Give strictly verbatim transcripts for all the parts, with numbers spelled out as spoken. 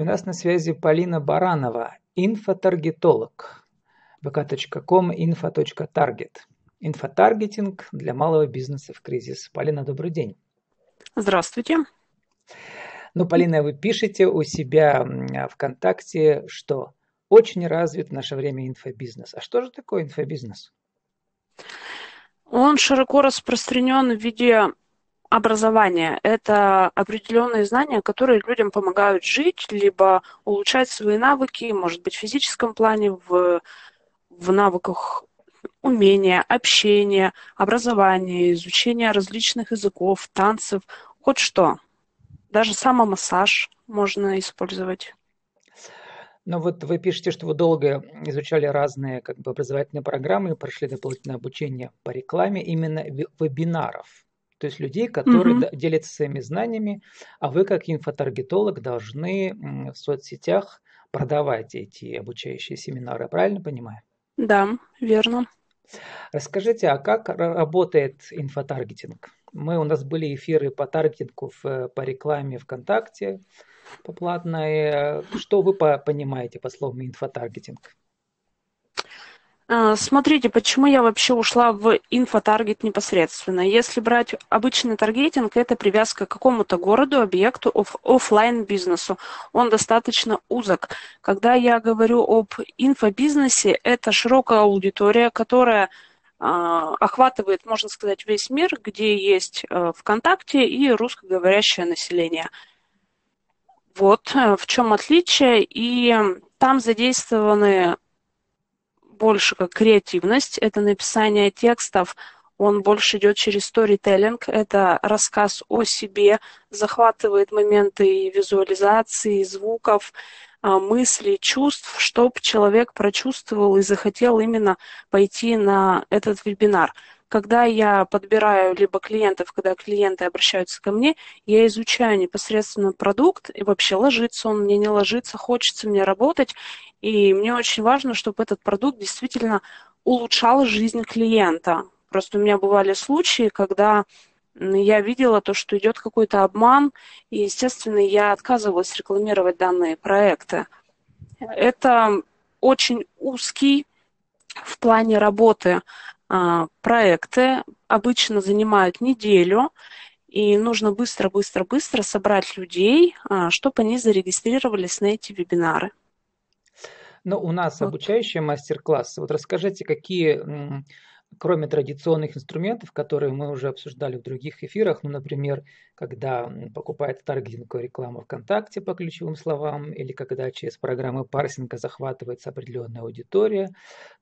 И у нас на связи Полина Баранова, инфотаргетолог. вэ ка точка ком, инфо точка таргет. Инфотаргетинг для малого бизнеса в кризис. Полина, добрый день. Здравствуйте. Ну, Полина, вы пишете у себя ВКонтакте, что очень развит в наше время инфобизнес. А что же такое инфобизнес? Он широко распространен в виде образования. Это определенные знания, которые людям помогают жить, либо улучшать свои навыки, может быть, в физическом плане, в, в навыках умения, общения, образования, изучения различных языков, танцев, хоть что. Даже самомассаж можно использовать. Ну вот вы пишете, что вы долго изучали разные как бы, образовательные программы, прошли дополнительное обучение по рекламе именно вебинаров. То есть людей, которые mm-hmm. делятся своими знаниями, а вы как инфотаргетолог должны в соцсетях продавать эти обучающие семинары, правильно понимаю? Да, верно. Расскажите, а как работает инфотаргетинг? Мы, у нас были эфиры по таргетингу, в, по рекламе ВКонтакте, по платной. Что вы по, понимаете по словам инфотаргетинг? Смотрите, почему я вообще ушла в инфотаргет непосредственно. Если брать обычный таргетинг, это привязка к какому-то городу, объекту, оф- офлайн бизнесу. Он достаточно узок. Когда я говорю об инфобизнесе, это широкая аудитория, которая э, охватывает, можно сказать, весь мир, где есть э, ВКонтакте и русскоговорящее население. Вот э, в чем отличие. И там задействованы... больше как креативность, это написание текстов, он больше идет через сторителлинг, это рассказ о себе, захватывает моменты визуализации, звуков, мыслей, чувств, чтобы человек прочувствовал и захотел именно пойти на этот вебинар. Когда я подбираю либо клиентов, когда клиенты обращаются ко мне, я изучаю непосредственно продукт, и вообще ложится он мне, не ложится, хочется мне работать, и мне очень важно, чтобы этот продукт действительно улучшал жизнь клиента. Просто у меня бывали случаи, когда я видела то, что идет какой-то обман, и, естественно, я отказывалась рекламировать данные проекты. Это очень узкий в плане работы проекты, обычно занимают неделю, и нужно быстро-быстро-быстро собрать людей, чтобы они зарегистрировались на эти вебинары. Ну, у нас вот. Обучающие мастер-классы. Вот расскажите, какие, кроме традиционных инструментов, которые мы уже обсуждали в других эфирах, ну, например, когда покупает таргетинговую рекламу ВКонтакте по ключевым словам, или когда через программы парсинга захватывается определенная аудитория,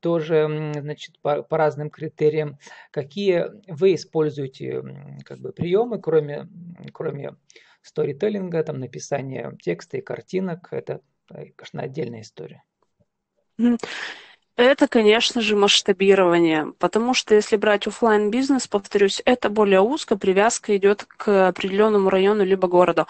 тоже, значит, по, по разным критериям, какие вы используете как бы, приемы, кроме, кроме сторителлинга, там, написания текста и картинок, это, конечно, отдельная история. Это, конечно же, масштабирование, потому что если брать офлайн бизнес, повторюсь, это более узко, привязка идет к определенному району либо городу.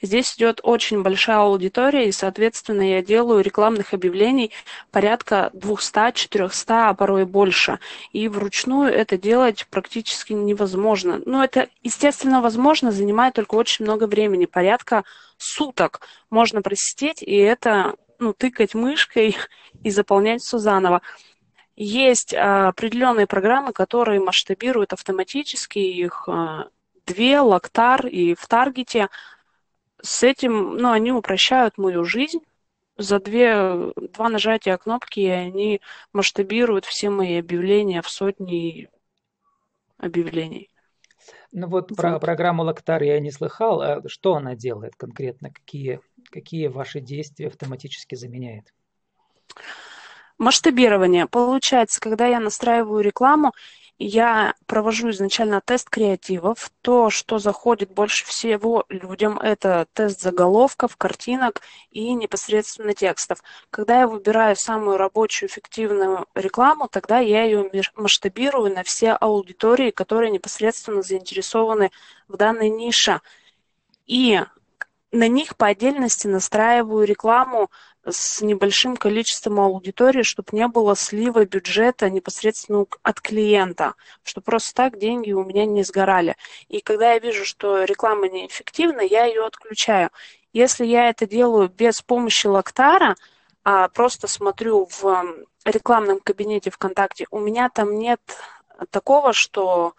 Здесь идет очень большая аудитория, и, соответственно, я делаю рекламных объявлений порядка двести-четыреста, а порой больше. И вручную это делать практически невозможно. Но это, естественно, возможно, занимает только очень много времени, порядка суток можно просидеть, и это... ну, тыкать мышкой и заполнять все заново. Есть а, определенные программы, которые масштабируют автоматически, их а, две, Лактар и в Таргете. С этим, ну, они упрощают мою жизнь. За две, два нажатия кнопки они масштабируют все мои объявления в сотни объявлений. Ну вот за... про программу Лактар я не слыхал. А что она делает конкретно? Какие... Какие ваши действия автоматически заменяет? Масштабирование. Получается, когда я настраиваю рекламу, я провожу изначально тест креативов. То, что заходит больше всего людям, это тест заголовков, картинок и непосредственно текстов. Когда я выбираю самую рабочую, эффективную рекламу, тогда я ее масштабирую на все аудитории, которые непосредственно заинтересованы в данной нише. И... на них по отдельности настраиваю рекламу с небольшим количеством аудитории, чтобы не было слива бюджета непосредственно от клиента, чтобы просто так деньги у меня не сгорали. И когда я вижу, что реклама неэффективна, я ее отключаю. Если я это делаю без помощи Лактара, а просто смотрю в рекламном кабинете ВКонтакте, у меня там нет такого, что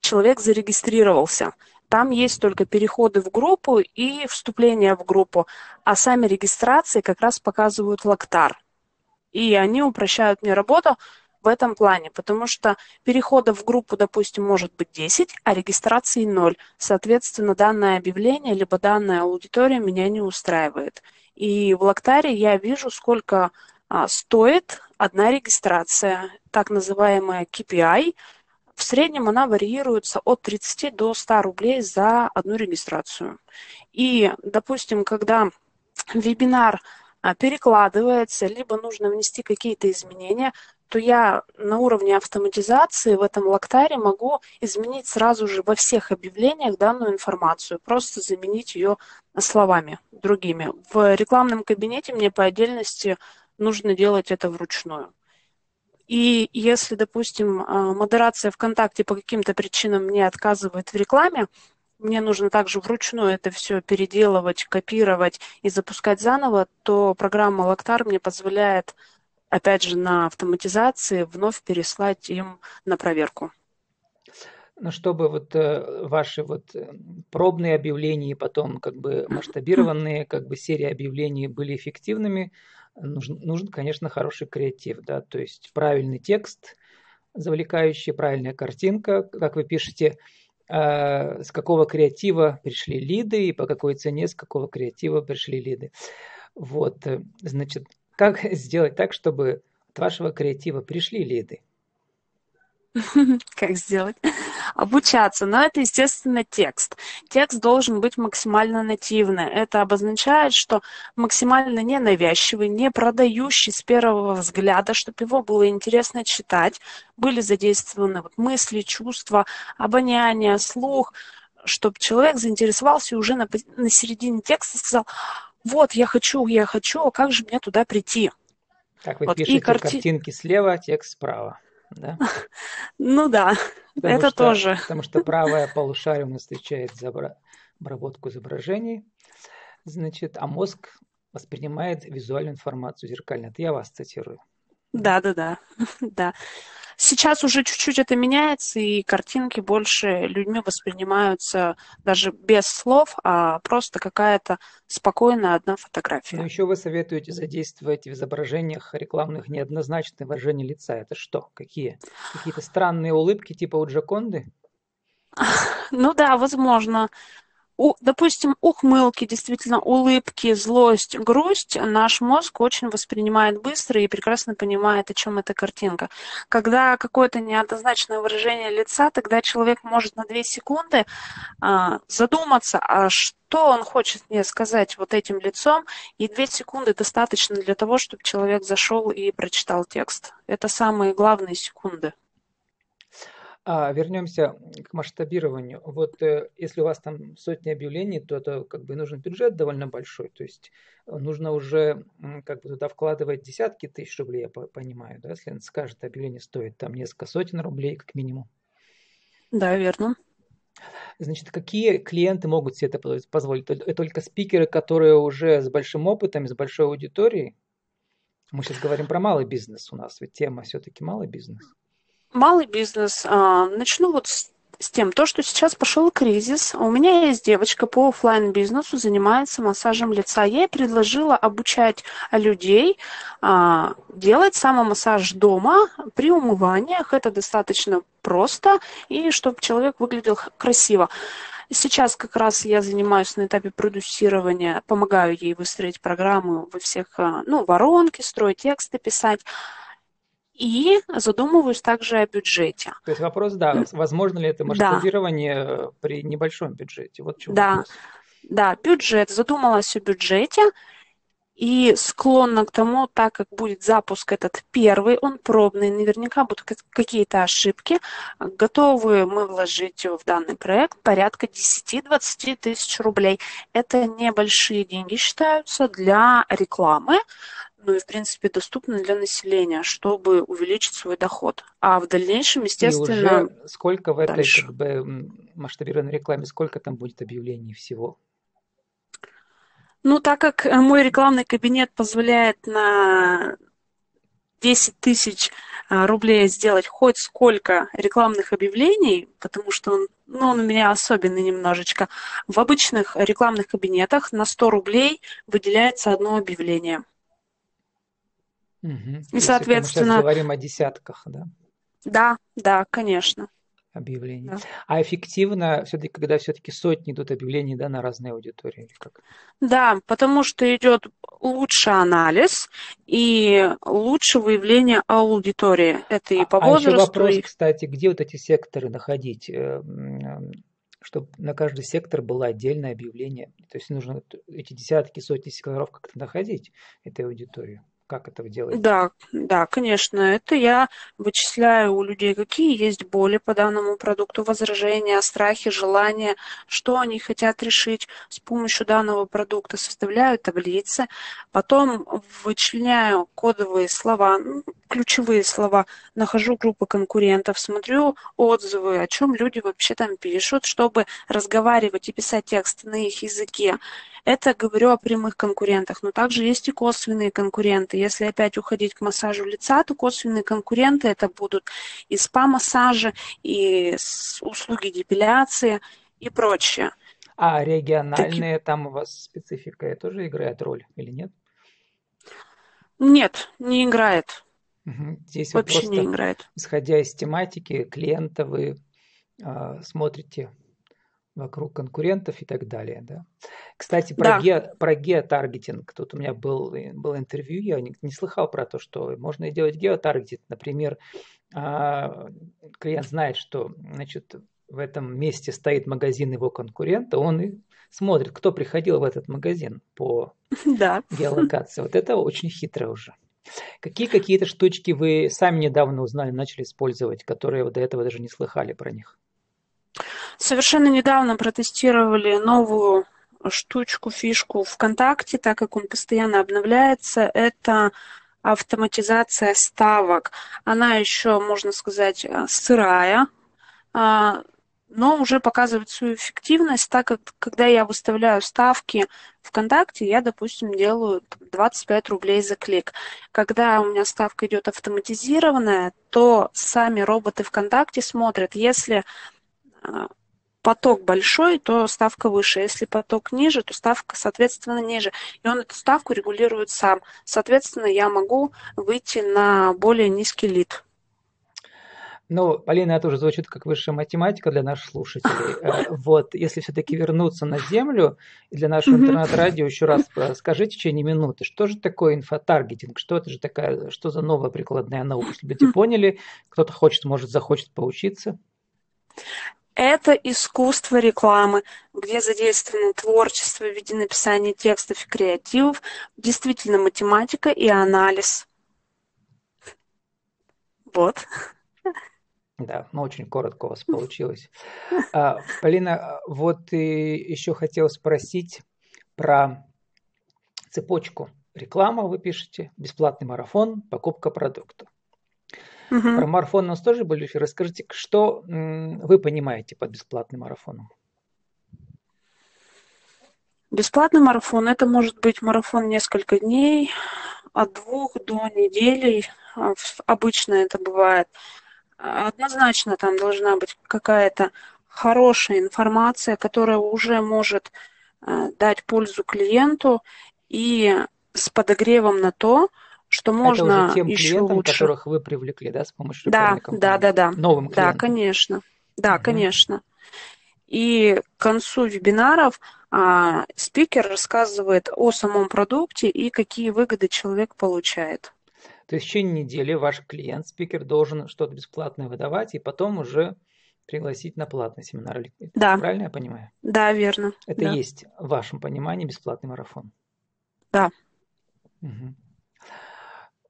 человек зарегистрировался. Там есть только переходы в группу и вступление в группу, а сами регистрации как раз показывают Лактар. И они упрощают мне работу в этом плане, потому что переходов в группу, допустим, может быть десять, а регистрации ноль. Соответственно, данное объявление, либо данная аудитория меня не устраивает. И в Лактаре я вижу, сколько а, стоит одна регистрация, так называемая кей пи ай. В среднем она варьируется от тридцати до ста рублей за одну регистрацию. И, допустим, когда вебинар перекладывается, либо нужно внести какие-то изменения, то я на уровне автоматизации в этом Лактаре могу изменить сразу же во всех объявлениях данную информацию, просто заменить ее словами другими. В рекламном кабинете мне по отдельности нужно делать это вручную. И если, допустим, модерация ВКонтакте по каким-то причинам мне отказывает в рекламе, мне нужно также вручную это все переделывать, копировать и запускать заново, то программа Лактар мне позволяет, опять же, на автоматизации вновь переслать им на проверку. Ну, чтобы вот ваши вот пробные объявления и потом как бы масштабированные как бы серии объявлений были эффективными, нужен, нужен, конечно, хороший креатив, да, то есть правильный текст, завлекающий, правильная картинка, как вы пишете, с какого креатива пришли лиды и по какой цене с какого креатива пришли лиды. Вот, значит, как сделать так, чтобы от вашего креатива пришли лиды? Как сделать? Обучаться. Но это, естественно, текст. Текст должен быть максимально нативный. Это обозначает, что максимально ненавязчивый, не продающий с первого взгляда, чтобы его было интересно читать. Были задействованы мысли, чувства, обоняние, слух, чтобы человек заинтересовался и уже на, на середине текста сказал: «Вот, я хочу, я хочу, а как же мне туда прийти?» Так вы вот пишете, и карти... картинки слева, текст справа. Да? Ну да, потому это что, тоже. Потому что правое полушарие у нас отвечает за обработку изображений, значит, а мозг воспринимает визуальную информацию зеркально. Это я вас цитирую. Да, да, да, да. Сейчас уже чуть-чуть это меняется, и картинки больше людьми воспринимаются даже без слов, а просто какая-то спокойная одна фотография. Но еще вы советуете задействовать в изображениях рекламных неоднозначные выражения лица. Это что? Какие? Какие-то странные улыбки типа у Джоконды? Ну да, возможно. У, допустим, ухмылки, действительно, улыбки, злость, грусть наш мозг очень воспринимает быстро и прекрасно понимает, о чем эта картинка. Когда какое-то неоднозначное выражение лица, тогда человек может на две секунды а, задуматься, а что он хочет мне сказать вот этим лицом, и две секунды достаточно для того, чтобы человек зашел и прочитал текст. Это самые главные секунды. А, вернемся к масштабированию. Вот э, если у вас там сотни объявлений, то это как бы нужен бюджет довольно большой. То есть нужно уже как бы туда вкладывать десятки тысяч рублей, я понимаю, да? Если каждое объявление стоит там несколько сотен рублей, как минимум. Да, верно. Значит, какие клиенты могут себе это позволить? Это только спикеры, которые уже с большим опытом, с большой аудиторией. Мы сейчас говорим про малый бизнес у нас, ведь тема все-таки малый бизнес. Малый бизнес. Начну вот с, с тем, то, что сейчас пошел кризис. У меня есть девочка по офлайн-бизнесу, занимается массажем лица. Я ей предложила обучать людей делать самомассаж дома при умываниях. Это достаточно просто, и чтобы человек выглядел красиво. Сейчас как раз я занимаюсь на этапе продюсирования, помогаю ей выстроить программу во всех, ну, воронки, строить тексты, писать. И задумываюсь также о бюджете. То есть вопрос, да, возможно ли это масштабирование, да, при небольшом бюджете? Вот чего, да, вопрос. Да, бюджет. Задумалась о бюджете и склонна к тому, так как будет запуск этот первый, он пробный, наверняка будут какие-то ошибки. Готовы мы вложить в данный проект порядка десяти-двадцати тысяч рублей. Это небольшие деньги считаются для рекламы, ну и, в принципе, доступны для населения, чтобы увеличить свой доход. А в дальнейшем, естественно... И уже сколько в этой как бы, масштабированной рекламе, сколько там будет объявлений всего? Ну, так как мой рекламный кабинет позволяет на десять тысяч рублей сделать хоть сколько рекламных объявлений, потому что он, ну, он у меня особенный немножечко, в обычных рекламных кабинетах на сто рублей выделяется одно объявление. Угу. И, если соответственно... Мы сейчас говорим о десятках, да? Да, да, конечно. Объявлений. Да. А эффективно, все-таки, когда все-таки сотни идут объявлений, да, на разные аудитории? Или как? Да, потому что идет лучше анализ и лучше выявление аудитории. Это и по а возрасту. А еще вопрос, и... кстати, где вот эти секторы находить, чтобы на каждый сектор было отдельное объявление? То есть нужно эти десятки, сотни секторов как-то находить, этой аудитории. Как это вы делаете? Да, да, конечно. Это я вычисляю у людей, какие есть боли по данному продукту, возражения, страхи, желания, что они хотят решить с помощью данного продукта. Составляю таблицы, потом вычленяю кодовые слова, ключевые слова, нахожу группы конкурентов, смотрю отзывы, о чем люди вообще там пишут, чтобы разговаривать и писать тексты на их языке. Это говорю о прямых конкурентах, но также есть и косвенные конкуренты. Если опять уходить к массажу лица, то косвенные конкуренты это будут и спа-массажи, и услуги депиляции и прочее. А региональные так... там у вас специфика тоже играет роль или нет? Нет, не играет. Угу. Здесь вообще вот не играет. Исходя из тематики клиента, вы э, смотрите... вокруг конкурентов и так далее. Да? Кстати, про, да. ге, про геотаргетинг. Тут у меня был, было интервью, я не, не слыхал про то, что можно делать геотаргетинг. Например, клиент знает, что, значит, в этом месте стоит магазин его конкурента, он и смотрит, кто приходил в этот магазин по да. геолокации. Вот это очень хитро уже. Какие какие-то штучки вы сами недавно узнали, начали использовать, которые до этого даже не слыхали про них? Совершенно недавно протестировали новую штучку, фишку ВКонтакте, так как он постоянно обновляется. Это автоматизация ставок. Она еще, можно сказать, сырая, но уже показывает свою эффективность, так как, когда я выставляю ставки ВКонтакте, я, допустим, делаю двадцать пять рублей за клик. Когда у меня ставка идет автоматизированная, то сами роботы ВКонтакте смотрят, если... поток большой, то ставка выше. Если поток ниже, то ставка, соответственно, ниже. И он эту ставку регулирует сам. Соответственно, я могу выйти на более низкий лид. Ну, Полина, это уже звучит как высшая математика для наших слушателей. Вот, если все-таки вернуться на землю, для нашего интернет-радио еще раз скажи в течение минуты, что же такое инфотаргетинг, что это же такая, что за новая прикладная наука? Если бы люди поняли, кто-то хочет, может, захочет поучиться. Это искусство рекламы, где задействовано творчество в виде написания текстов и креативов, действительно математика и анализ. Вот. Да, ну очень коротко у вас получилось. Полина, вот еще хотела спросить про цепочку. Реклама, вы пишете, бесплатный марафон, покупка продукта. Угу. Про марафон у нас тоже были эфиры. Расскажите, что вы понимаете под бесплатным марафоном? Бесплатный марафон – это может быть марафон несколько дней, от двух до недели. Обычно это бывает. Однозначно там должна быть какая-то хорошая информация, которая уже может дать пользу клиенту и с подогревом на то, что можно это уже тем еще клиентам, лучше. Которых вы привлекли, да, с помощью рекламной кампании? Да, да, да. Новым клиентам. Да, конечно. Да, угу. конечно. И к концу вебинаров а, спикер рассказывает о самом продукте и какие выгоды человек получает. То есть в течение недели ваш клиент, спикер, должен что-то бесплатное выдавать и потом уже пригласить на платный семинар. Да. Правильно я понимаю? Да, верно. Это да. есть в вашем понимании бесплатный марафон? Да. Угу.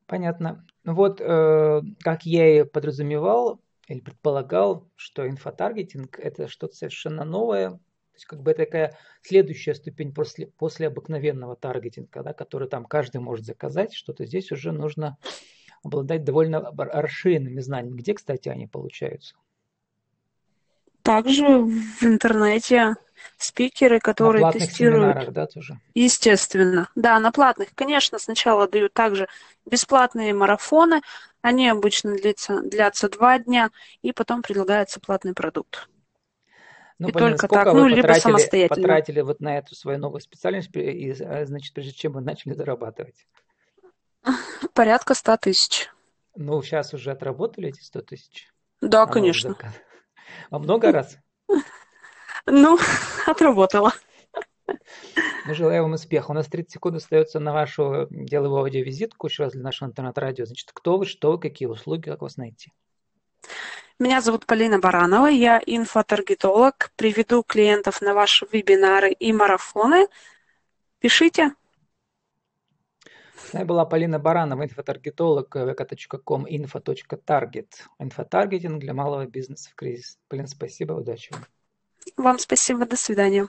Понятно. Вот, э, как я и подразумевал или предполагал, что инфотаргетинг – это что-то совершенно новое, то есть как бы такая следующая ступень после, после обыкновенного таргетинга, да, который там каждый может заказать, что-то здесь уже нужно обладать довольно расширенными знаниями. Где, кстати, они получаются? Также в интернете спикеры, которые тестируют. Да, тоже? Естественно. Да, на платных, конечно, сначала дают также бесплатные марафоны. Они обычно длятся, длятся два дня, и потом предлагается платный продукт. Ну, и понятно, только так, ну, либо самостоятельно. Потратили вот на эту свою новую специальность, и, значит, прежде чем вы начали зарабатывать? Порядка ста тысяч. Ну, сейчас уже отработали эти сто тысяч? Да, а конечно. А много раз? Ну, отработала. Ну, желаю вам успеха. У нас тридцать секунд остается на вашу деловую аудиовизитку, еще раз для нашего интернет-радио. Значит, кто вы, что вы, какие услуги, как вас найти? Меня зовут Полина Баранова, я инфотаргетолог. Приведу клиентов на ваши вебинары и марафоны. Пишите. С нами была Полина Баранова, инфотаргетолог, вэ ка точка ком, info.target. Инфотаргетинг для малого бизнеса в кризис. Полин, спасибо, удачи вам. Вам спасибо, до свидания.